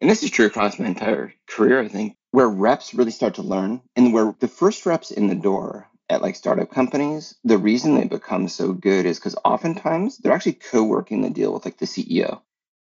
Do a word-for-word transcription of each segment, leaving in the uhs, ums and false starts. And this is true across my entire career, I think, where reps really start to learn and where the first reps in the door at like startup companies, the reason they become so good is because oftentimes they're actually co-working the deal with like the C E O.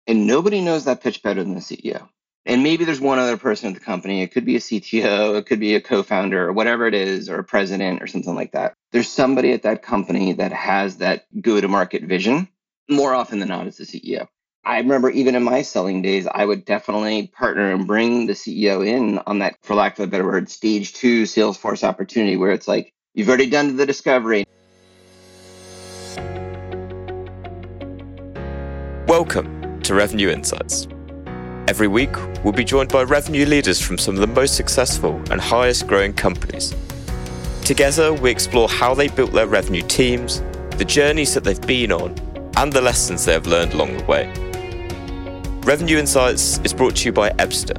And nobody knows that pitch better than the C E O. And maybe there's one other person at the company. It could be a C T O, it could be a co-founder or whatever it is, or a president or something like that. There's somebody at that company that has that go-to-market vision. More often than not, it's the C E O. I remember even in my selling days, I would definitely partner and bring the C E O in on that, for lack of a better word, stage two Salesforce opportunity where it's like, you've already done the discovery. Welcome to Revenue Insights. Every week, we'll be joined by revenue leaders from some of the most successful and highest growing companies. Together, we explore how they built their revenue teams, the journeys that they've been on, and the lessons they have learned along the way. Revenue Insights is brought to you by Ebsta.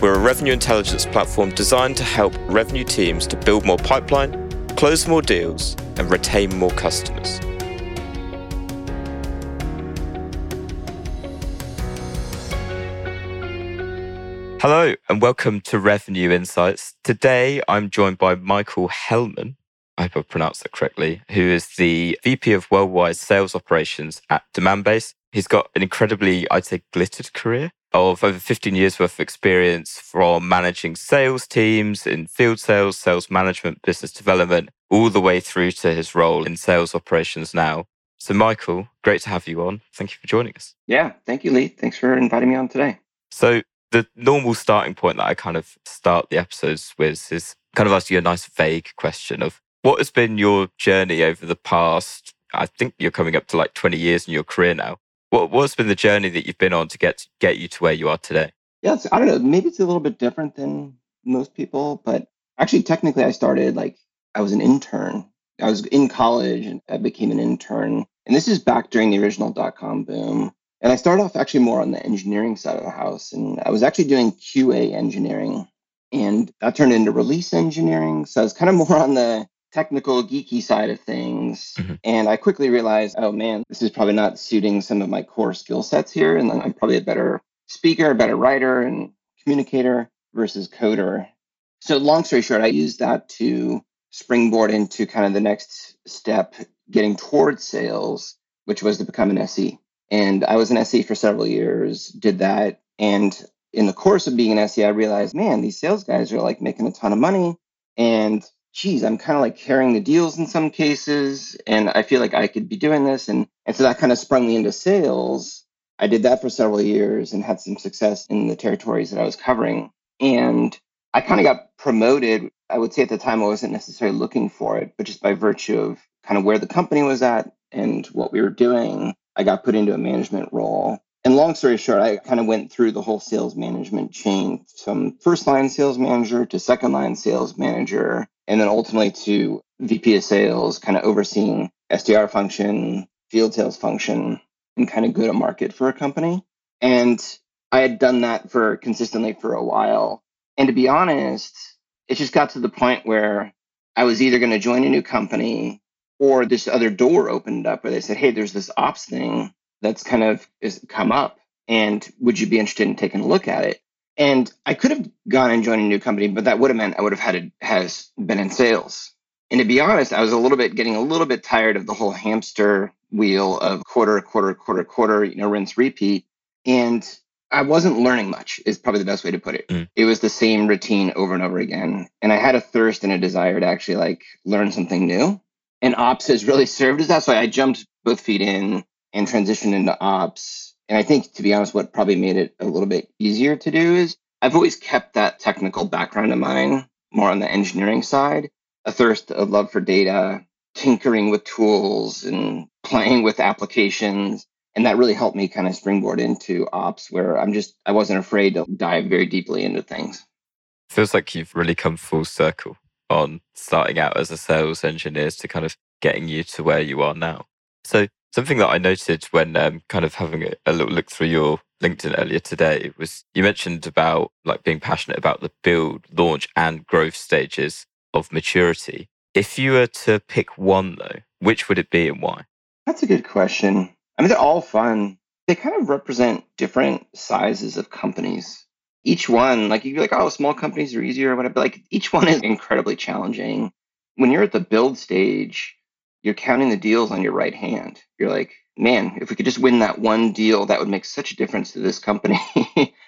We're a revenue intelligence platform designed to help revenue teams to build more pipeline, close more deals, and retain more customers. Hello, and welcome to Revenue Insights. Today, I'm joined by Michael Hellman, I hope I've pronounced that correctly, who is the V P of Worldwide Sales Operations at Demandbase. He's got an incredibly, I'd say, glittered career of over fifteen years worth of experience from managing sales teams in field sales, sales management, business development, all the way through to his role in sales operations now. So Michael, great to have you on. Thank you for joining us. Yeah, thank you, Lee. Thanks for inviting me on today. So the normal starting point that I kind of start the episodes with is kind of ask you a nice vague question of what has been your journey over the past, I think you're coming up to like twenty years in your career now. What, what's been the journey that you've been on to get get you to where you are today? Yeah, I don't know. Maybe it's a little bit different than most people, but actually, technically, I started like I was an intern. I was in college and I became an intern. And this is back during the original dot-com boom. And I started off actually more on the engineering side of the house. And I was actually doing Q A engineering. And that turned into release engineering. So I was kind of more on the technical geeky side of things. Mm-hmm. And I quickly realized, oh man, this is probably not suiting some of my core skill sets here. And then I'm probably a better speaker, a better writer and communicator versus coder. So long story short, I used that to springboard into kind of the next step getting towards sales, which was to become an S E. And I was an S E for several years, did that. And in the course of being an S E, I realized, man, these sales guys are like making a ton of money. And geez, I'm kind of like carrying the deals in some cases, and I feel like I could be doing this. And, and so that kind of sprung me into sales. I did that for several years and had some success in the territories that I was covering. And I kind of got promoted. I would say at the time I wasn't necessarily looking for it, but just by virtue of kind of where the company was at and what we were doing, I got put into a management role. And long story short, I kind of went through the whole sales management chain from first line sales manager to second line sales manager, and then ultimately to V P of sales, kind of overseeing S D R function, field sales function, and kind of go to market for a company. And I had done that for consistently for a while. And to be honest, it just got to the point where I was either going to join a new company or this other door opened up where they said, hey, there's this ops thing that's kind of is come up, and would you be interested in taking a look at it? And I could have gone and joined a new company, but that would have meant I would have had a, has been in sales. And to be honest, I was a little bit getting a little bit tired of the whole hamster wheel of quarter, quarter, quarter, quarter, you know, rinse, repeat. And I wasn't learning much is probably the best way to put it. Mm. It was the same routine over and over again. And I had a thirst and a desire to actually like learn something new. And ops has really served as that. So I jumped both feet in and transitioned into ops. And I think, to be honest, what probably made it a little bit easier to do is I've always kept that technical background of mine, more on the engineering side, a thirst, a love for data, tinkering with tools and playing with applications. And that really helped me kind of springboard into ops where I'm just, I wasn't afraid to dive very deeply into things. Feels like you've really come full circle on starting out as a sales engineer to kind of getting you to where you are now. So something that I noted when um, kind of having a, a little look through your LinkedIn earlier today was you mentioned about like being passionate about the build, launch and growth stages of maturity. If you were to pick one though, which would it be and why? That's a good question. I mean, they're all fun. they kind of represent different sizes of companies. Each one, like you'd be like, oh, small companies are easier or whatever. But like each one is incredibly challenging. When you're at the build stage, you're counting the deals on your right hand. You're like, man, if we could just win that one deal, that would make such a difference to this company.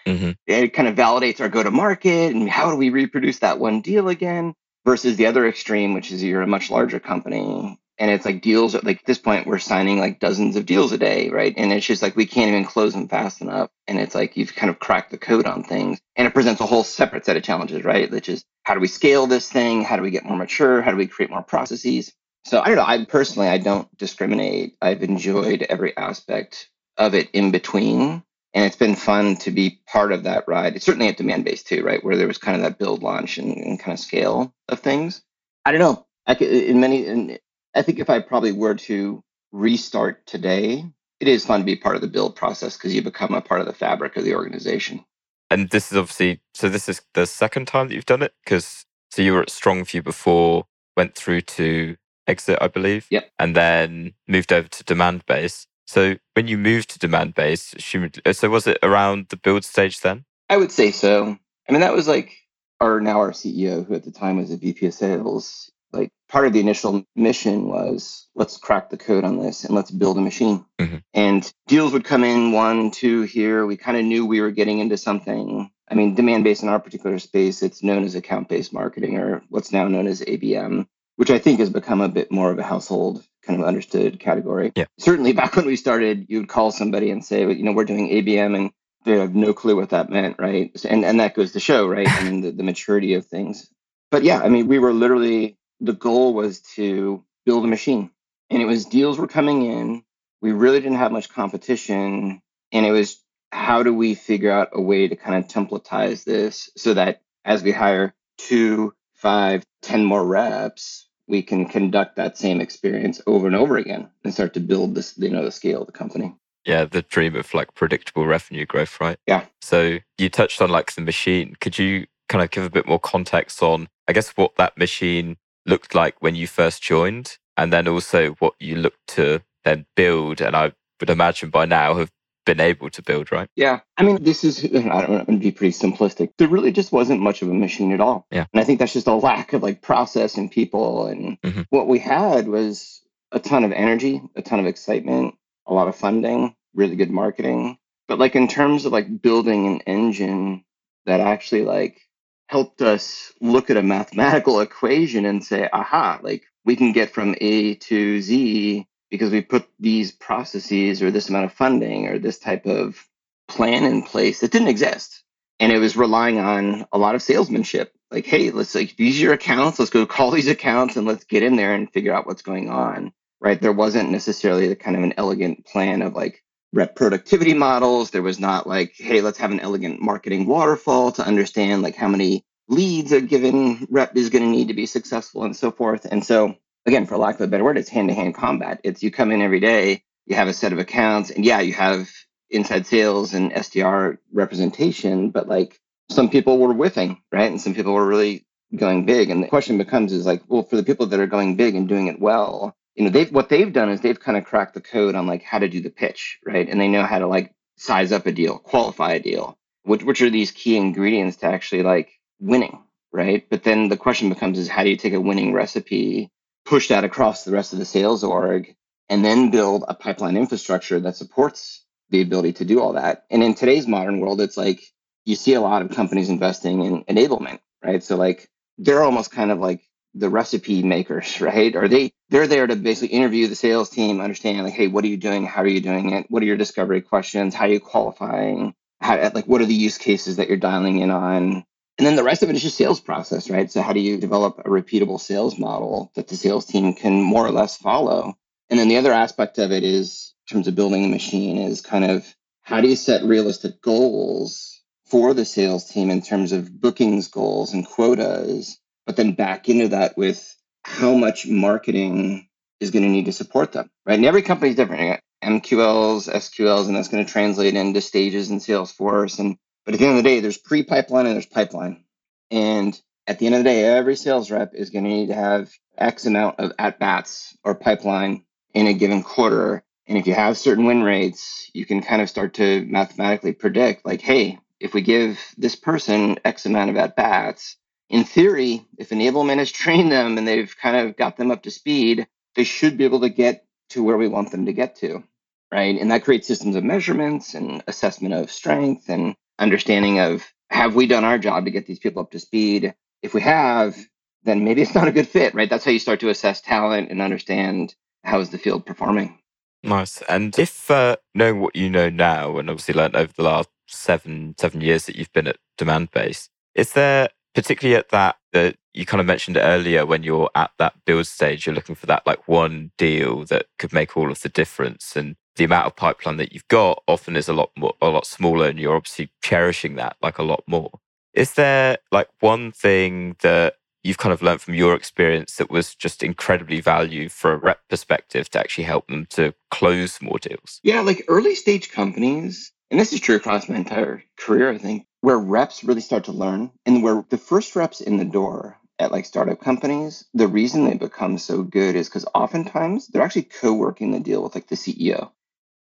Mm-hmm. It kind of validates our go-to-market and how do we reproduce that one deal again? Versus the other extreme, which is you're a much larger company. And it's like deals, like at this point, we're signing like dozens of deals a day, right? And it's just like, we can't even close them fast enough. And it's like, you've kind of cracked the code on things. And it presents a whole separate set of challenges, right? Which is, how do we scale this thing? How do we get more mature? How do we create more processes? So I don't know. I personally, I don't discriminate. I've enjoyed every aspect of it in between. And it's been fun to be part of that ride. It's certainly at Demandbase too, right? Where there was kind of that build, launch, and, and kind of scale of things. I don't know. I could, in many, in, I think if I probably were to restart today, it is fun to be part of the build process because you become a part of the fabric of the organization. And this is obviously, so this is the second time that you've done it? Because, so you were at StrongView before, went through to Exit, I believe. Yep. And then moved over to Demandbase. So when you moved to Demandbase, so was it around the build stage then? I would say so. I mean, that was like our now our C E O, who at the time was a V P of sales. Like part of the initial mission was, let's crack the code on this and let's build a machine. Mm-hmm. And deals would come in one, two here. We kind of knew we were getting into something. I mean, Demandbase in our particular space, it's known as account-based marketing, or what's now known as A B M. Which I think has become a bit more of a household kind of understood category. Yeah. Certainly back when we started, you'd call somebody and say, well, you know, we're doing A B M, and they have no clue what that meant, right? And and that goes to show, right? I mean, the, the maturity of things. But yeah, I mean, we were literally, the goal was to build a machine. And it was deals were coming in. We really didn't have much competition. And it was, how do we figure out a way to kind of templatize this so that as we hire two, five, ten more reps, we can conduct that same experience over and over again and start to build this, you know, the scale of the company. Yeah, the dream of like predictable revenue growth, right? Yeah. So you touched on like the machine. Could you kind of give a bit more context on, I guess, what that machine looked like when you first joined, and then also what you looked to then build, and I would imagine by now have been able to build, right? Yeah. I mean, this is, I don't know, I'm going to be pretty simplistic. There really just wasn't much of a machine at all. Yeah. And I think that's just a lack of like process and people. And mm-hmm. what we had was a ton of energy, a ton of excitement, a lot of funding, really good marketing. But like in terms of like building an engine that actually like helped us look at a mathematical equation and say, aha, like we can get from A to Z because we put these processes or this amount of funding or this type of plan in place that didn't exist. And it was relying on a lot of salesmanship. Like, hey, let's like, these are your accounts. Let's go call these accounts and let's get in there and figure out what's going on, right? There wasn't necessarily the kind of an elegant plan of like rep productivity models. There was not like, hey, let's have an elegant marketing waterfall to understand like how many leads a given rep is going to need to be successful and so forth. And so again, for lack of a better word, it's hand-to-hand combat. It's you come in every day, you have a set of accounts, and yeah, you have inside sales and S D R representation, but like some people were whiffing, right? And some people were really going big. And the question becomes is like, well, for the people that are going big and doing it well, you know, they've, what they've done is they've kind of cracked the code on like how to do the pitch, right? And they know how to like size up a deal, qualify a deal, which, which are these key ingredients to actually like winning, right? But then the question becomes is how do you take a winning recipe, push that across the rest of the sales org, and then build a pipeline infrastructure that supports the ability to do all that. And in today's modern world, it's like you see a lot of companies investing in enablement, right? So like they're almost kind of like the recipe makers, right? Or they, they're there to basically interview the sales team, understand like, hey, what are you doing? How are you doing it? What are your discovery questions? How are you qualifying? How, like, what are the use cases that you're dialing in on? And then the rest of it is just sales process, right? So how do you develop a repeatable sales model that the sales team can more or less follow? And then the other aspect of it is, in terms of building a machine, is kind of how do you set realistic goals for the sales team in terms of bookings goals and quotas, but then back into that with how much marketing is going to need to support them, right? And every company is different. M Q Ls, S Q Ls, and that's going to translate into stages in Salesforce. And But at the end of the day, there's pre-pipeline and there's pipeline. And at the end of the day, every sales rep is going to need to have X amount of at-bats or pipeline in a given quarter. And if you have certain win rates, you can kind of start to mathematically predict, like, hey, if we give this person X amount of at-bats, in theory, if enablement has trained them and they've kind of got them up to speed, they should be able to get to where we want them to get to, right? And that creates systems of measurements and assessment of strength and understanding of, have we done our job to get these people up to speed? If we have, then maybe it's not a good fit, right? That's how you start to assess talent and understand how is the field performing. Nice. And if uh, knowing what you know now, and obviously learned over the last seven seven years that you've been at Demandbase, is there, particularly at that, that you kind of mentioned earlier, when you're at that build stage, you're looking for that like one deal that could make all of the difference, and the amount of pipeline that you've got often is a lot more, a lot smaller, and you're obviously cherishing that like a lot more. Is there like one thing that you've kind of learned from your experience that was just incredibly valuable for a rep perspective to actually help them to close more deals? Yeah, like early stage companies, and this is true across my entire career, I think, where reps really start to learn and where the first reps in the door at like startup companies, the reason they become so good is because oftentimes they're actually co-working the deal with like the C E O.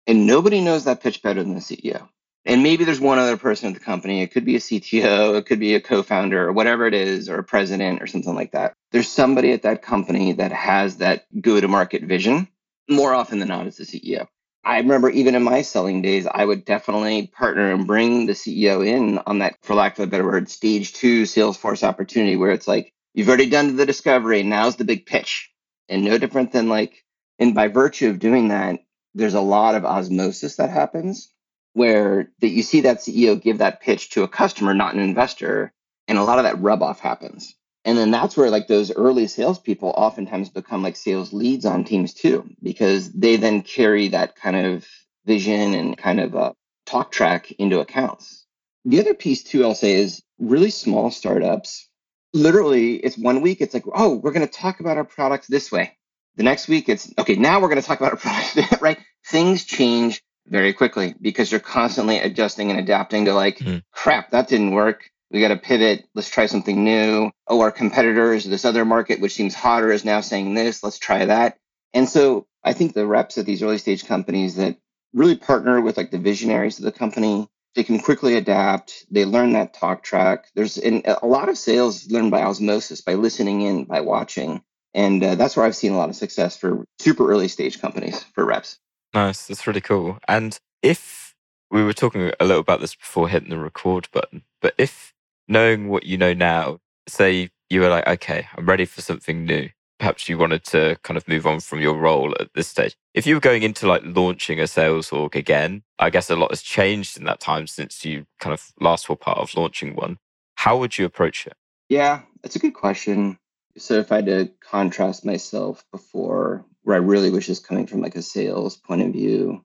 And nobody knows that pitch better than the C E O. And maybe there's one other person at the company. It could be a C T O, it could be a co-founder or whatever it is, or a president or something like that. There's somebody at that company that has that go-to-market vision. More often than not, it's the C E O. I remember even in my selling days, I would definitely partner and bring the C E O in on that, for lack of a better word, stage two Salesforce opportunity where it's like, you've already done the discovery, now's the big pitch. And no different than like, and by virtue of doing that, there's a lot of osmosis that happens, where that you see that C E O give that pitch to a customer, not an investor, and a lot of that rub off happens. And then that's where like those early salespeople oftentimes become like sales leads on teams too, because they then carry that kind of vision and kind of a talk track into accounts. The other piece too, I'll say, is really small startups. Literally, it's one week, it's like, oh, we're going to talk about our products this way. The next week, it's, okay, now we're going to talk about our products, right? Things change very quickly because you're constantly adjusting and adapting to like, mm. crap, that didn't work. We got to pivot. Let's try something new. Oh, our competitors, this other market, which seems hotter, is now saying this. Let's try that. And so I think the reps at these early stage companies that really partner with like the visionaries of the company, they can quickly adapt. They learn that talk track. There's and a lot of sales learned by osmosis, by listening in, by watching. And uh, that's where I've seen a lot of success for super early stage companies, for reps. Nice. That's really cool. And if we were talking a little about this before hitting the record button, but if knowing what you know now, say you were like, okay, I'm ready for something new. Perhaps you wanted to kind of move on from your role at this stage. If you were going into like launching a sales org again, I guess a lot has changed in that time since you kind of last were part of launching one. How would you approach it? Yeah, that's a good question. So if I had to contrast myself before, where I really was just coming from like a sales point of view,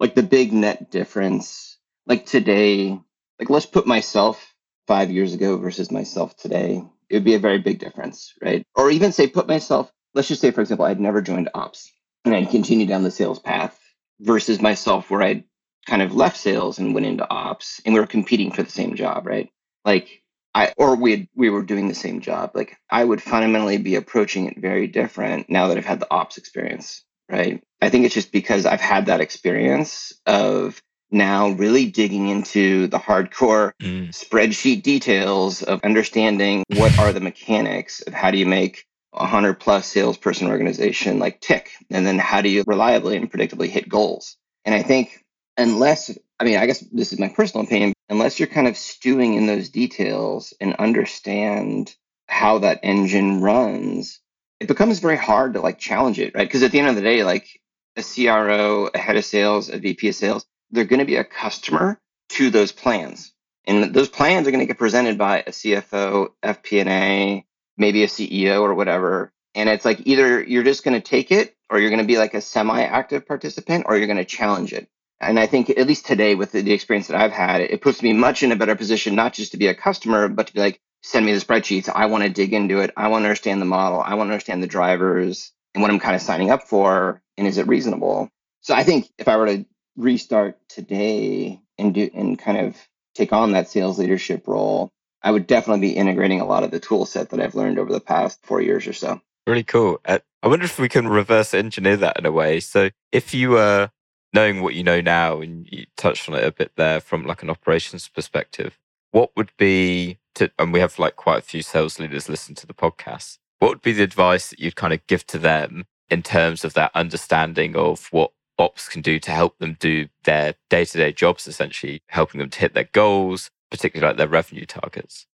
like the big net difference, like today, like let's put myself five years ago versus myself today, it would be a very big difference, right? Or even say put myself, let's just say, for example, I'd never joined ops and I'd continue down the sales path versus myself where I'd kind of left sales and went into ops and we were competing for the same job, right? Like I, or we we were doing the same job. Like I would fundamentally be approaching it very different now that I've had the ops experience, right? I think it's just because I've had that experience of now really digging into the hardcore mm. spreadsheet details of understanding what are the mechanics of how do you make a hundred plus salesperson organization like tick, and then how do you reliably and predictably hit goals? And I think unless, I mean, I guess this is my personal opinion, unless you're kind of stewing in those details and understand how that engine runs, it becomes very hard to like challenge it, right? Because at the end of the day, like a C R O, a head of sales, a V P of sales, they're going to be a customer to those plans. And those plans are going to get presented by a C F O, F P and A, maybe a C E O or whatever. And it's like either you're just going to take it or you're going to be like a semi-active participant or you're going to challenge it. And I think at least today with the, the experience that I've had, it puts me much in a better position, not just to be a customer, but to be like, send me the spreadsheets. I want to dig into it. I want to understand the model. I want to understand the drivers and what I'm kind of signing up for. And is it reasonable? So I think if I were to restart today and do and kind of take on that sales leadership role, I would definitely be integrating a lot of the tool set that I've learned over the past four years or so. Really cool. Uh, I wonder if we can reverse engineer that in a way. So if you were knowing what you know now, and you touched on it a bit there from like an operations perspective, what would be, to, and we have like quite a few sales leaders listen to the podcast, what would be the advice that you'd kind of give to them in terms of that understanding of what ops can do to help them do their day-to-day jobs, essentially helping them to hit their goals, particularly like their revenue targets?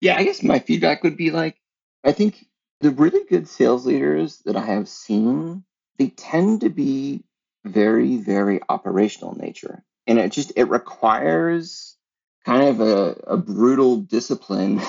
Yeah, I guess my feedback would be like, I think the really good sales leaders that I have seen, they tend to be very, very operational in nature. And it just, it requires kind of a, a brutal discipline,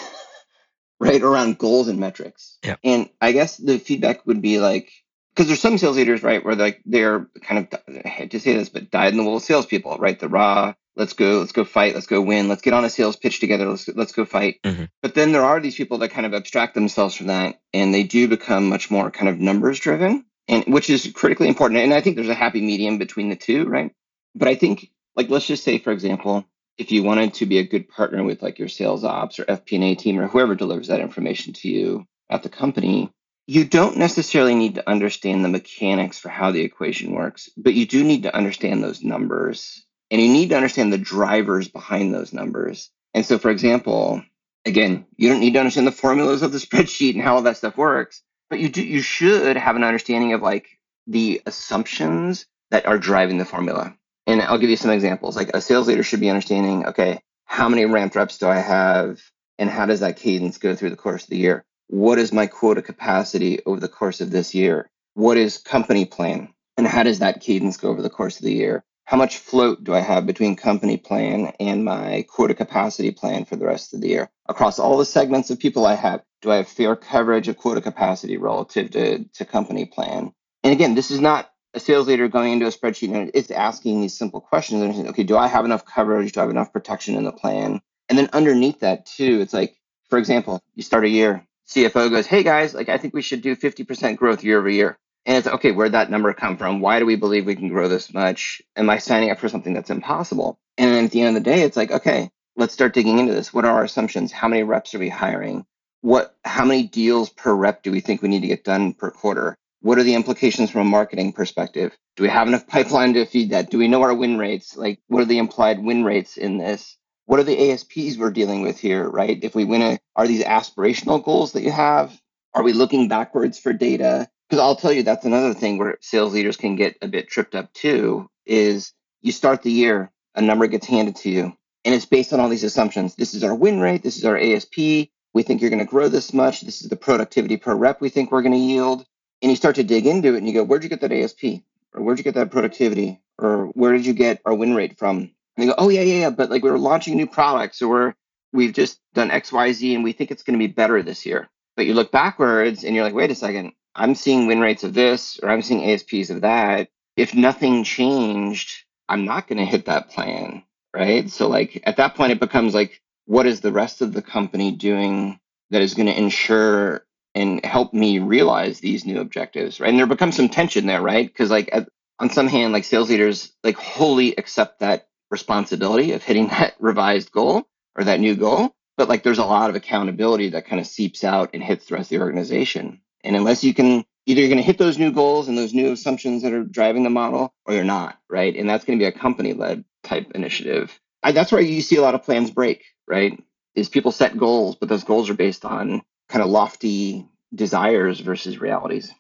right, around goals and metrics. Yeah. And I guess the feedback would be like, because there's some sales leaders, right, where like they're kind of, I hate to say this, but dyed in the wool salespeople, right? The raw, let's go, let's go fight, let's go win, let's get on a sales pitch together, let's let's go fight. Mm-hmm. But then there are these people that kind of abstract themselves from that, and they do become much more kind of numbers driven, and which is critically important. And I think there's a happy medium between the two, right? But I think, like, let's just say, for example, if you wanted to be a good partner with like your sales ops or F P and A team or whoever delivers that information to you at the company, you don't necessarily need to understand the mechanics for how the equation works, but you do need to understand those numbers, and you need to understand the drivers behind those numbers. And so, for example, again, you don't need to understand the formulas of the spreadsheet and how all that stuff works, but you do, you should have an understanding of like the assumptions that are driving the formula. And I'll give you some examples. Like a sales leader should be understanding, okay, how many ramped reps do I have, and how does that cadence go through the course of the year? What is my quota capacity over the course of this year? What is company plan, and how does that cadence go over the course of the year? How much float do I have between company plan and my quota capacity plan for the rest of the year? Across all the segments of people I have, do I have fair coverage of quota capacity relative to, to company plan? And again, this is not a sales leader going into a spreadsheet, and it's asking these simple questions. And saying, okay, do I have enough coverage? Do I have enough protection in the plan? And then underneath that too, it's like, for example, you start a year, C F O goes, hey guys, like I think we should do fifty percent growth year over year. And it's okay, where'd that number come from? Why do we believe we can grow this much? Am I signing up for something that's impossible? And then at the end of the day, it's like, okay, let's start digging into this. What are our assumptions? How many reps are we hiring? What, how many deals per rep do we think we need to get done per quarter? What are the implications from a marketing perspective? Do we have enough pipeline to feed that? Do we know our win rates? Like, what are the implied win rates in this? What are the A S Ps we're dealing with here, right? If we win a, are these aspirational goals that you have? Are we looking backwards for data? Because I'll tell you, that's another thing where sales leaders can get a bit tripped up too, is you start the year, a number gets handed to you, and it's based on all these assumptions. This is our win rate. This is our A S P. We think you're going to grow this much. This is the productivity per rep we think we're going to yield. And you start to dig into it and you go, where'd you get that A S P? Or where'd you get that productivity? Or where did you get our win rate from? And they go, oh, yeah, yeah, yeah. But like we were launching new products, or we're, we've just done X, Y, Z, and we think it's going to be better this year. But you look backwards and you're like, wait a second. I'm seeing win rates of this, or I'm seeing A S Ps of that. If nothing changed, I'm not going to hit that plan, right? So like at that point, it becomes like, what is the rest of the company doing that is going to ensure and help me realize these new objectives, right? And there becomes some tension there, right? Because like at, on some hand, like sales leaders like wholly accept that responsibility of hitting that revised goal or that new goal. But like there's a lot of accountability that kind of seeps out and hits the rest of the organization. And unless you can, either you're going to hit those new goals and those new assumptions that are driving the model, or you're not, right? And that's going to be a company-led type initiative. I, that's where you see a lot of plans break, right? Is people set goals, but those goals are based on kind of lofty desires versus realities.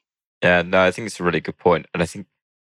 Yeah, no, I think it's a really good point. And I think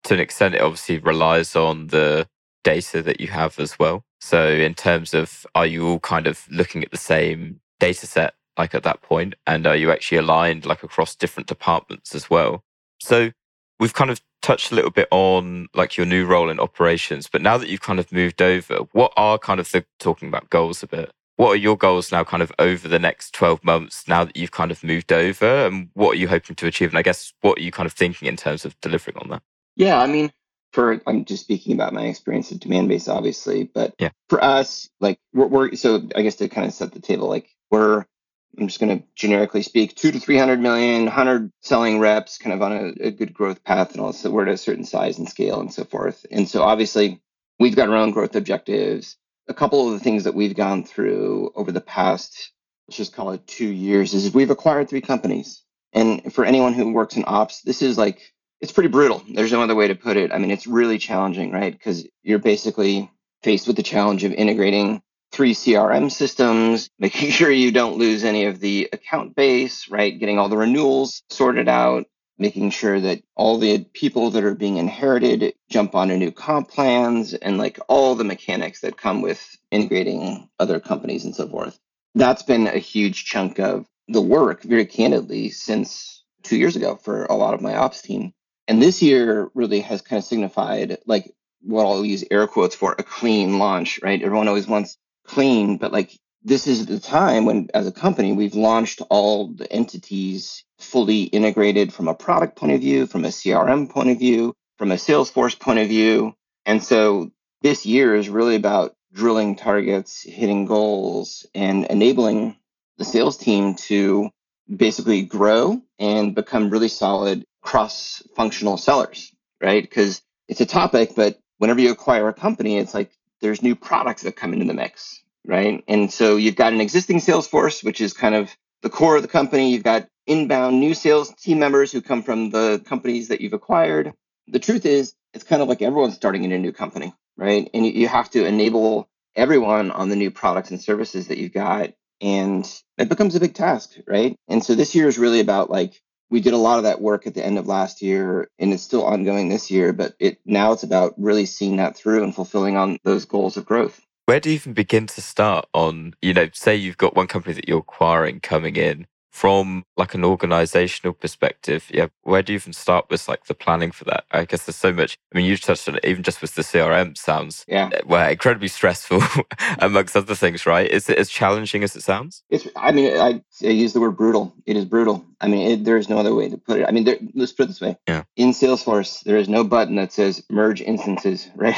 to an extent, it obviously relies on the data that you have as well. So in terms of, are you all kind of looking at the same data set like at that point, and are you actually aligned like across different departments as well? So we've kind of touched a little bit on like your new role in operations, but now that you've kind of moved over, what are kind of the, talking about goals a bit, what are your goals now kind of over the next twelve months now that you've kind of moved over, and what are you hoping to achieve? And I guess what are you kind of thinking in terms of delivering on that? Yeah, I mean, for, I'm just speaking about my experience at Demandbase, obviously, but yeah. For us, like we're, we're, so I guess to kind of set the table, like we're, I'm just going to generically speak, two to three hundred million, one hundred selling reps, kind of on a, a good growth path, and also we're at a certain size and scale and so forth. And so obviously we've got our own growth objectives. A couple of the things that we've gone through over the past, let's just call it two years, is we've acquired three companies. And for anyone who works in ops, this is like, it's pretty brutal. There's no other way to put it. I mean, it's really challenging, right? Because you're basically faced with the challenge of integrating three C R M systems, making sure you don't lose any of the account base, right? Getting all the renewals sorted out, making sure that all the people that are being inherited jump onto new comp plans, and like all the mechanics that come with integrating other companies and so forth. That's been a huge chunk of the work, very candidly, since two years ago for a lot of my ops team. And this year really has kind of signified like what I'll use air quotes for, a clean launch, right? Everyone always wants clean, but like this is the time when, as a company, we've launched all the entities fully integrated from a product point of view, from a C R M point of view, from a Salesforce point of view. And so this year is really about drilling targets, hitting goals, and enabling the sales team to basically grow and become really solid cross-functional sellers, right? Because it's a topic, but whenever you acquire a company, it's like there's new products that come into the mix. Right. And so you've got an existing sales force, which is kind of the core of the company. You've got inbound new sales team members who come from the companies that you've acquired. The truth is, it's kind of like everyone's starting in a new company, right? And you have to enable everyone on the new products and services that you've got. And it becomes a big task, right? And so this year is really about like, we did a lot of that work at the end of last year, and it's still ongoing this year, but it now it's about really seeing that through and fulfilling on those goals of growth. Where do you even begin to start on, you know, say you've got one company that you're acquiring coming in from like an organizational perspective? Yeah. Where do you even start with like the planning for that? I guess there's so much. I mean, you touched on it, even just with the C R M sounds. Yeah. Well, incredibly stressful amongst other things, right? Is it as challenging as it sounds? It's, I mean, I, I use the word brutal. It is brutal. I mean, it, there is no other way to put it. I mean, there, let's put it this way. Yeah. In Salesforce, there is no button that says merge instances, right?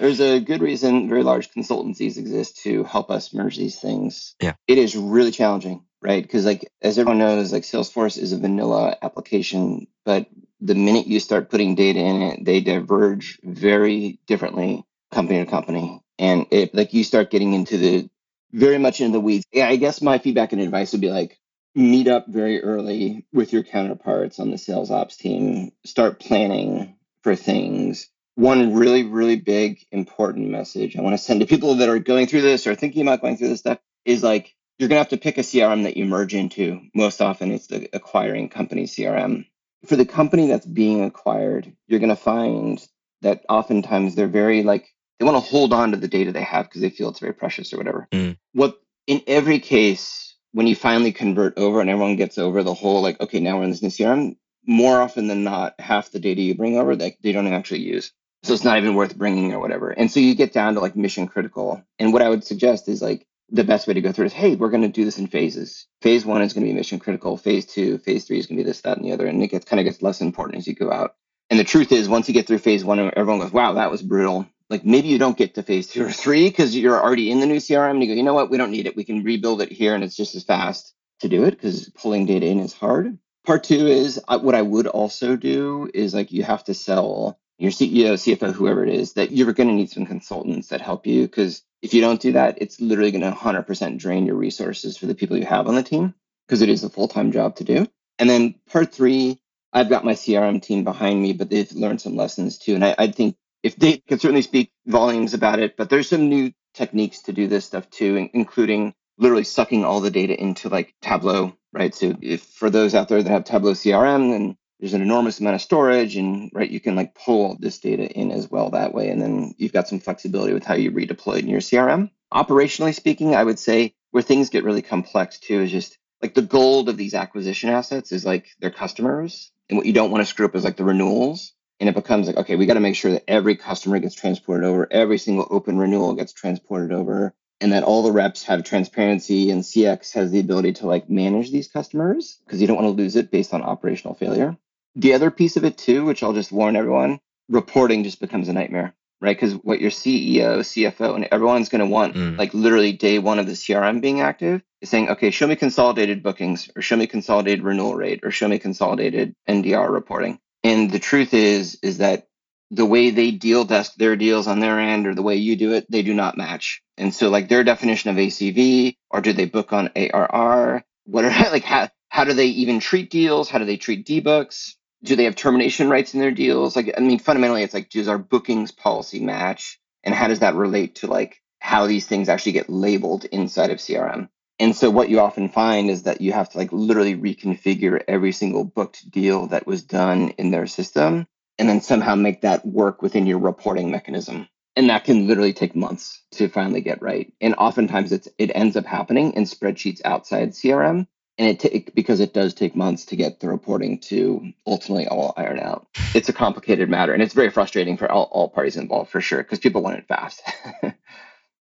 There's a good reason very large consultancies exist to help us merge these things. Yeah. It is really challenging, right? Because like, as everyone knows, like Salesforce is a vanilla application, but the minute you start putting data in it, they diverge very differently company to company. And it, like you start getting into the very much into the weeds. Yeah, I guess my feedback and advice would be like, meet up very early with your counterparts on the sales ops team, start planning for things. One really, really big, important message I want to send to people that are going through this or thinking about going through this stuff is like, you're going to have to pick a C R M that you merge into. Most often it's the acquiring company C R M. For the company that's being acquired, you're going to find that oftentimes they're very like, they want to hold on to the data they have because they feel it's very precious or whatever. Mm. What in every case, when you finally convert over and everyone gets over the whole like, okay, now we're in this new C R M, more often than not, half the data you bring over that they don't actually use. So it's not even worth bringing or whatever. And so you get down to like mission critical. And what I would suggest is like the best way to go through is, hey, we're going to do this in phases. Phase one is going to be mission critical. Phase two, phase three is going to be this, that, and the other. And it gets, kind of gets less important as you go out. And the truth is, once you get through phase one, everyone goes, wow, that was brutal. Like maybe you don't get to phase two or three because you're already in the new C R M. And you go, you know what? We don't need it. We can rebuild it here. And it's just as fast to do it because pulling data in is hard. Part two is what I would also do is like you have to sell your C E O, C F O, whoever it is, that you're going to need some consultants that help you. Because if you don't do that, it's literally going to one hundred percent drain your resources for the people you have on the team, because it is a full-time job to do. And then part three, I've got my C R M team behind me, but they've learned some lessons too. And I, I think if they can certainly speak volumes about it, but there's some new techniques to do this stuff too, including literally sucking all the data into like Tableau, right? So if for those out there that have Tableau C R M, then there's an enormous amount of storage and right, you can like pull this data in as well that way. And then you've got some flexibility with how you redeploy it in your C R M. Operationally speaking, I would say where things get really complex too is just like the gold of these acquisition assets is like their customers. And what you don't want to screw up is like the renewals. And it becomes like, okay, we got to make sure that every customer gets transported over, every single open renewal gets transported over, and that all the reps have transparency and C X has the ability to like manage these customers because you don't want to lose it based on operational failure. The other piece of it too, which I'll just warn everyone, reporting just becomes a nightmare, right? Because what your C E O, C F O, and everyone's going to want, mm. like literally day one of the C R M being active, is saying, okay, show me consolidated bookings or show me consolidated renewal rate or show me consolidated N D R reporting. And the truth is, is that the way they deal desk their deals on their end or the way you do it, they do not match. And so like their definition of A C V, or do they book on A R R? What are like, how, how do they even treat deals? How do they treat debooks? do they have termination rights in their deals? Like, I mean, fundamentally, it's like, does our bookings policy match? And how does that relate to like how these things actually get labeled inside of C R M? And so what you often find is that you have to like literally reconfigure every single booked deal that was done in their system, and then somehow make that work within your reporting mechanism. And that can literally take months to finally get right. And oftentimes it's, it ends up happening in spreadsheets outside C R M. And it, t- it because it does take months to get the reporting to ultimately all iron out. It's a complicated matter. And it's very frustrating for all, all parties involved, for sure, because people want it fast.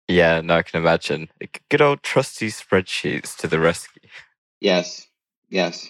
Yeah, no, I can imagine. Good old trusty spreadsheets to the rescue. Yes, yes.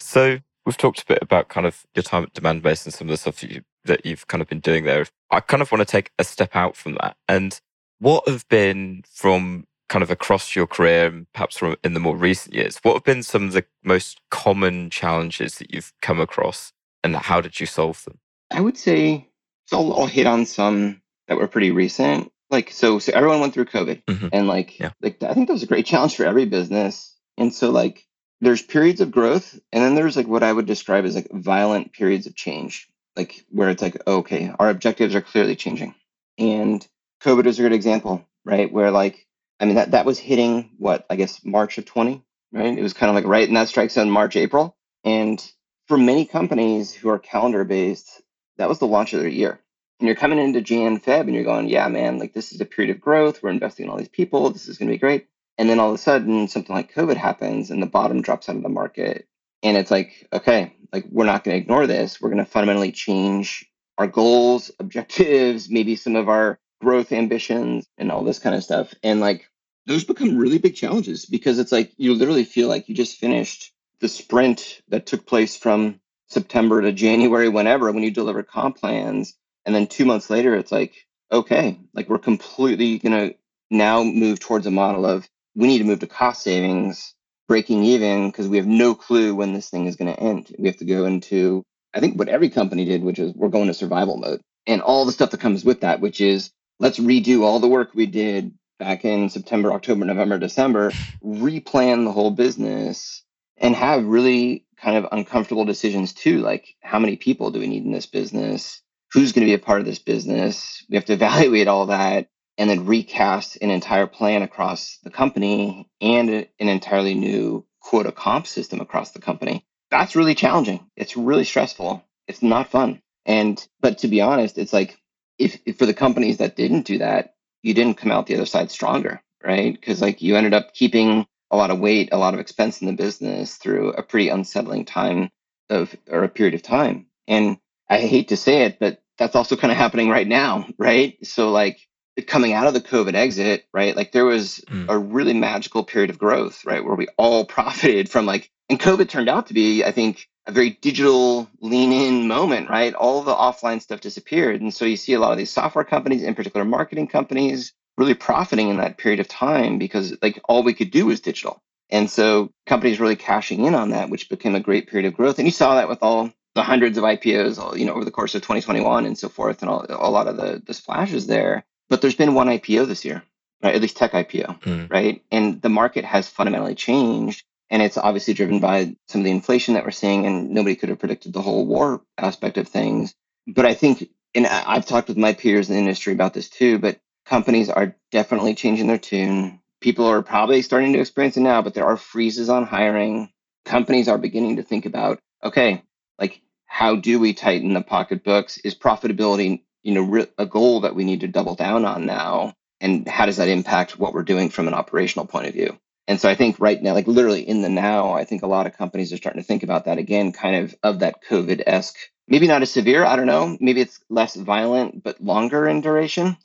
So we've talked a bit about kind of your time at Demandbase and some of the stuff that, you, that you've kind of been doing there. I kind of want to take a step out from that. And what have been from... kind of across your career and perhaps from in the more recent years, what have been some of the most common challenges that you've come across and how did you solve them? I would say, so I'll, I'll hit on some that were pretty recent. Like, so, so everyone went through COVID mm-hmm. and like, yeah. like, I think that was a great challenge for every business. And so like, there's periods of growth and then there's like what I would describe as like violent periods of change, like where it's like, okay, our objectives are clearly changing. And COVID is a good example, right? Where like, I mean, that, that was hitting, what, I guess, March of twenty, right? It was kind of like right in that strike zone, March, April. And for many companies who are calendar-based, that was the launch of their year. And you're coming into Jan, Feb, and you're going, yeah, man, like this is a period of growth. We're investing in all these people. This is going to be great. And then all of a sudden, something like COVID happens, and the bottom drops out of the market. And it's like, okay, like we're not going to ignore this. We're going to fundamentally change our goals, objectives, maybe some of our growth ambitions and all this kind of stuff. And like, those become really big challenges because it's like, you literally feel like you just finished the sprint that took place from September to January, whenever, when you deliver comp plans. And then two months later, it's like, okay, like we're completely going to now move towards a model of, we need to move to cost savings, breaking even, because we have no clue when this thing is going to end. We have to go into, I think what every company did, which is we're going to survival mode and all the stuff that comes with that, which is, let's redo all the work we did back in September, October, November, December, replan the whole business, and have really kind of uncomfortable decisions too, like how many people do we need in this business? Who's going to be a part of this business? We have to evaluate all that and then recast an entire plan across the company and an entirely new quota comp system across the company. That's really challenging. It's really stressful. It's not fun. And, but to be honest, it's like, If, if for the companies that didn't do that, you didn't come out the other side stronger, right? Because like you ended up keeping a lot of weight, a lot of expense in the business through a pretty unsettling time of or a period of time. And I hate to say it, but that's also kind of happening right now, right? So like coming out of the COVID exit, right? Like there was mm. a really magical period of growth, right? Where we all profited from like, and COVID turned out to be, I think, a very digital lean in moment, right? All the offline stuff disappeared. And so you see a lot of these software companies, in particular marketing companies, really profiting in that period of time because like all we could do was digital. And so companies really cashing in on that, which became a great period of growth. And you saw that with all the hundreds of I P Os, all, you know, over the course of twenty twenty-one and so forth, and all, a lot of the, the splashes there. But there's been one I P O this year, right? At least tech I P O, mm. right? And the market has fundamentally changed. And it's obviously driven by some of the inflation that we're seeing, and nobody could have predicted the whole war aspect of things. But I think, and I've talked with my peers in the industry about this too, but companies are definitely changing their tune. People are probably starting to experience it now, but there are freezes on hiring. Companies are beginning to think about, okay, like how do we tighten the pocketbooks? Is profitability, you know, a goal that we need to double down on now? And how does that impact what we're doing from an operational point of view? And so I think right now, like literally in the now, I think a lot of companies are starting to think about that again, kind of of that COVID-esque, maybe not as severe, I don't know, maybe it's less violent, but longer in duration.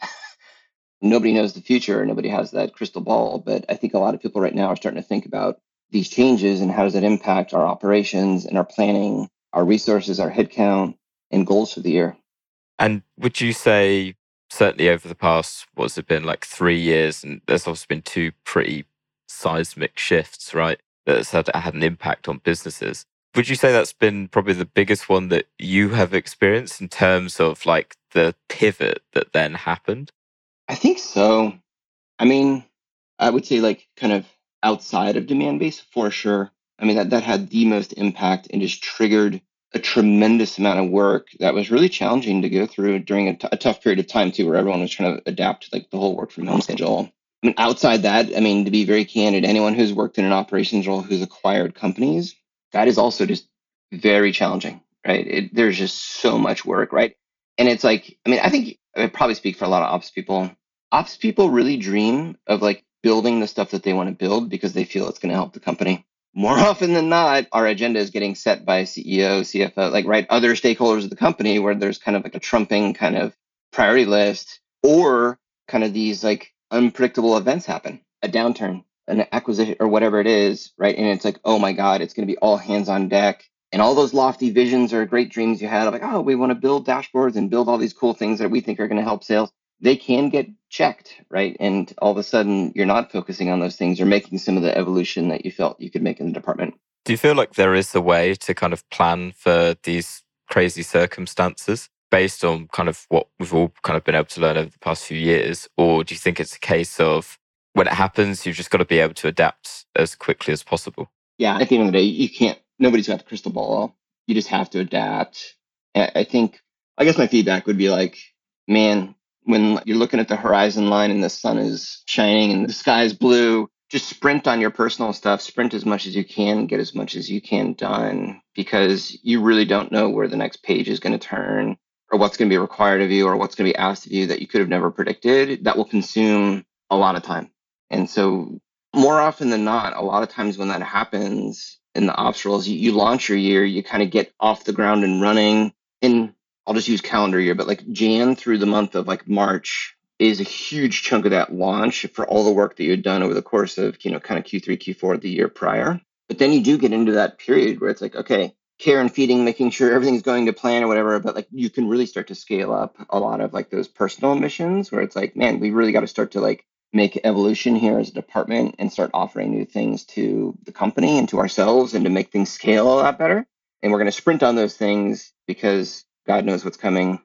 Nobody knows the future. Nobody has that crystal ball. But I think a lot of people right now are starting to think about these changes and how does it impact our operations and our planning, our resources, our headcount and goals for the year. And would you say certainly over the past, what's it been like three years? And there's also been two pretty seismic shifts, right? That's had, had an impact on businesses. Would you say that's been probably the biggest one that you have experienced in terms of like the pivot that then happened? I think so. I mean, I would say like kind of outside of Demandbase for sure. I mean, that, that had the most impact and just triggered a tremendous amount of work that was really challenging to go through during a, t- a tough period of time too, where everyone was trying to adapt to like the whole work from home schedule. I mean, outside that, I mean, to be very candid, anyone who's worked in an operations role who's acquired companies, that is also just very challenging, right? It, there's just so much work, right? And it's like, I mean, I think I probably speak for a lot of ops people. Ops people really dream of like building the stuff that they want to build because they feel it's going to help the company. More often than not, our agenda is getting set by a C E O, C F O, like, right, other stakeholders of the company where there's kind of like a trumping kind of priority list or kind of these like unpredictable events happen, a downturn, an acquisition or whatever it is, right? And it's like, oh my God, it's going to be all hands on deck. And all those lofty visions or great dreams you had of like, oh, we want to build dashboards and build all these cool things that we think are going to help sales. They can get checked, right? And all of a sudden, you're not focusing on those things. You're making some of the evolution that you felt you could make in the department. Do you feel like there is a way to kind of plan for these crazy circumstances based on kind of what we've all kind of been able to learn over the past few years? Or do you think it's a case of when it happens, you've just got to be able to adapt as quickly as possible? Yeah, at the end of the day, you can't, nobody's got the crystal ball. You just have to adapt. I think, I guess my feedback would be like, man, when you're looking at the horizon line and the sun is shining and the sky is blue, just sprint on your personal stuff, sprint as much as you can, get as much as you can done, because you really don't know where the next page is going to turn or what's going to be required of you or what's going to be asked of you that you could have never predicted. That will consume a lot of time. And so more often than not, a lot of times when that happens in the ops roles, you, you launch your year, you kind of get off the ground and running. And I'll just use calendar year, but like Jan through the month of like March is a huge chunk of that launch for all the work that you had done over the course of, you know, kind of Q three, Q four the year prior. But then you do get into that period where it's like, okay, care and feeding, making sure everything's going to plan or whatever. But like you can really start to scale up a lot of like those personal missions where it's like, man, we really got to start to like make evolution here as a department and start offering new things to the company and to ourselves and to make things scale a lot better. And we're going to sprint on those things because God knows what's coming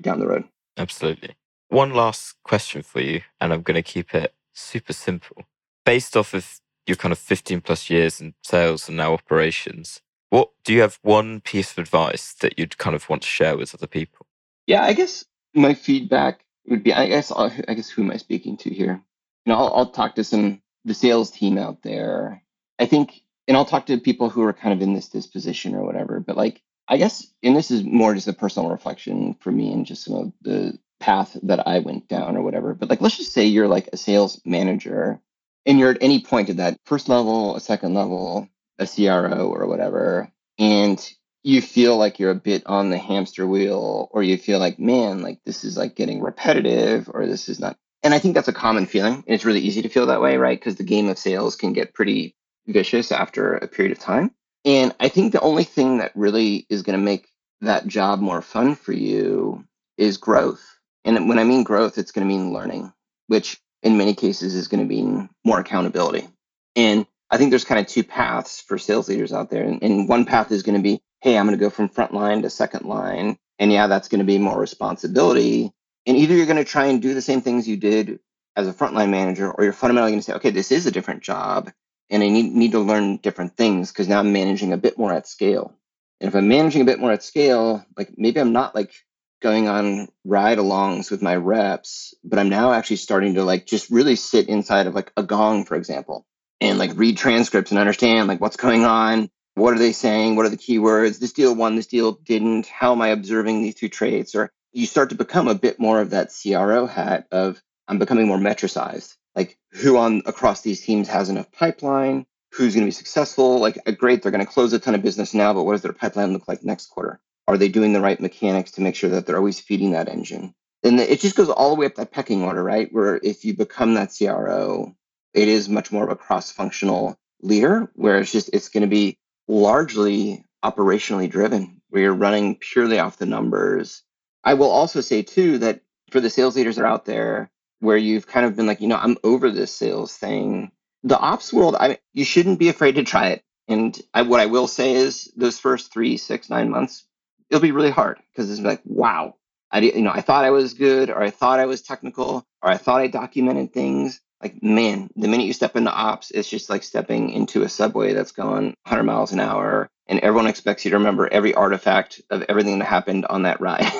down the road. Absolutely. One last question for you, and I'm going to keep it super simple. Based off of your kind of fifteen plus years in sales and now operations, what do you have one piece of advice that you'd kind of want to share with other people? Yeah, I guess my feedback would be, I guess, I guess who am I speaking to here? You know, I'll, I'll talk to some, the sales team out there, I think, and I'll talk to people who are kind of in this disposition or whatever, but like, I guess, and this is more just a personal reflection for me and just some of the path that I went down or whatever. But like, let's just say you're like a sales manager and you're at any point of that first level, a second level, a C R O or whatever, and you feel like you're a bit on the hamster wheel or you feel like, man, like this is like getting repetitive or this is not. And I think that's a common feeling. And it's really easy to feel that way, right? Because the game of sales can get pretty vicious after a period of time. And I think the only thing that really is going to make that job more fun for you is growth. And when I mean growth, it's going to mean learning, which in many cases is going to mean more accountability. And I think there's kind of two paths for sales leaders out there. And, and one path is going to be, hey, I'm going to go from front line to second line. And yeah, that's going to be more responsibility. And either you're going to try and do the same things you did as a frontline manager, or you're fundamentally going to say, okay, this is a different job. And I need, need to learn different things because now I'm managing a bit more at scale. And if I'm managing a bit more at scale, like maybe I'm not like going on ride-alongs with my reps, but I'm now actually starting to like just really sit inside of like a Gong, for example, and like read transcripts and understand like what's going on, what are they saying, what are the keywords, this deal won, this deal didn't, how am I observing these two traits? Or you start to become a bit more of that C R O hat of I'm becoming more metricized. Like who on across these teams has enough pipeline, who's going to be successful? Like, great, they're going to close a ton of business now, but what does their pipeline look like next quarter? Are they doing the right mechanics to make sure that they're always feeding that engine? And it just goes all the way up that pecking order, right? Where if you become that C R O, it is much more of a cross-functional leader where it's just, it's going to be largely operationally driven where you're running purely off the numbers. I will also say too, that for the sales leaders that are out there, where you've kind of been like, you know, I'm over this sales thing. The ops world, I you shouldn't be afraid to try it. And I, what I will say is those first three, six, nine months, it'll be really hard because it's like, wow, I you know, I thought I was good or I thought I was technical or I thought I documented things. Like, man, the minute you step into ops, it's just like stepping into a subway that's going one hundred miles an hour and everyone expects you to remember every artifact of everything that happened on that ride.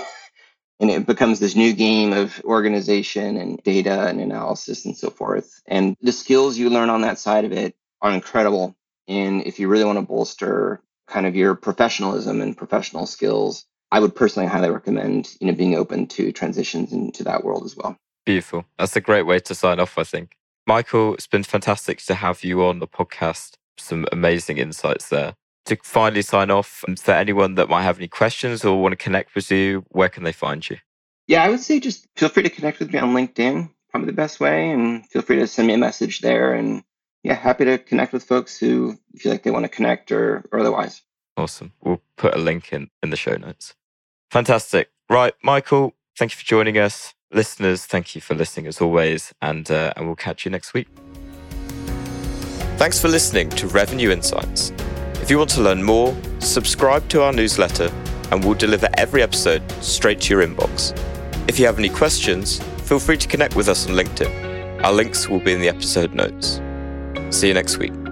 And it becomes this new game of organization and data and analysis and so forth. And the skills you learn on that side of it are incredible. And if you really want to bolster kind of your professionalism and professional skills, I would personally highly recommend, you know, being open to transitions into that world as well. Beautiful. That's a great way to sign off, I think. Michael, it's been fantastic to have you on the podcast. Some amazing insights there. To finally sign off, is there anyone that might have any questions or want to connect with you? Where can they find you? Yeah, I would say just feel free to connect with me on LinkedIn, probably the best way, and feel free to send me a message there. And yeah, happy to connect with folks who feel like they want to connect or, or otherwise. Awesome. We'll put a link in, in the show notes. Fantastic. Right, Michael, thank you for joining us. Listeners, thank you for listening as always, and, uh, and we'll catch you next week. Thanks for listening to Revenue Insights. If you want to learn more, subscribe to our newsletter and we'll deliver every episode straight to your inbox. If you have any questions, feel free to connect with us on LinkedIn. Our links will be in the episode notes. See you next week.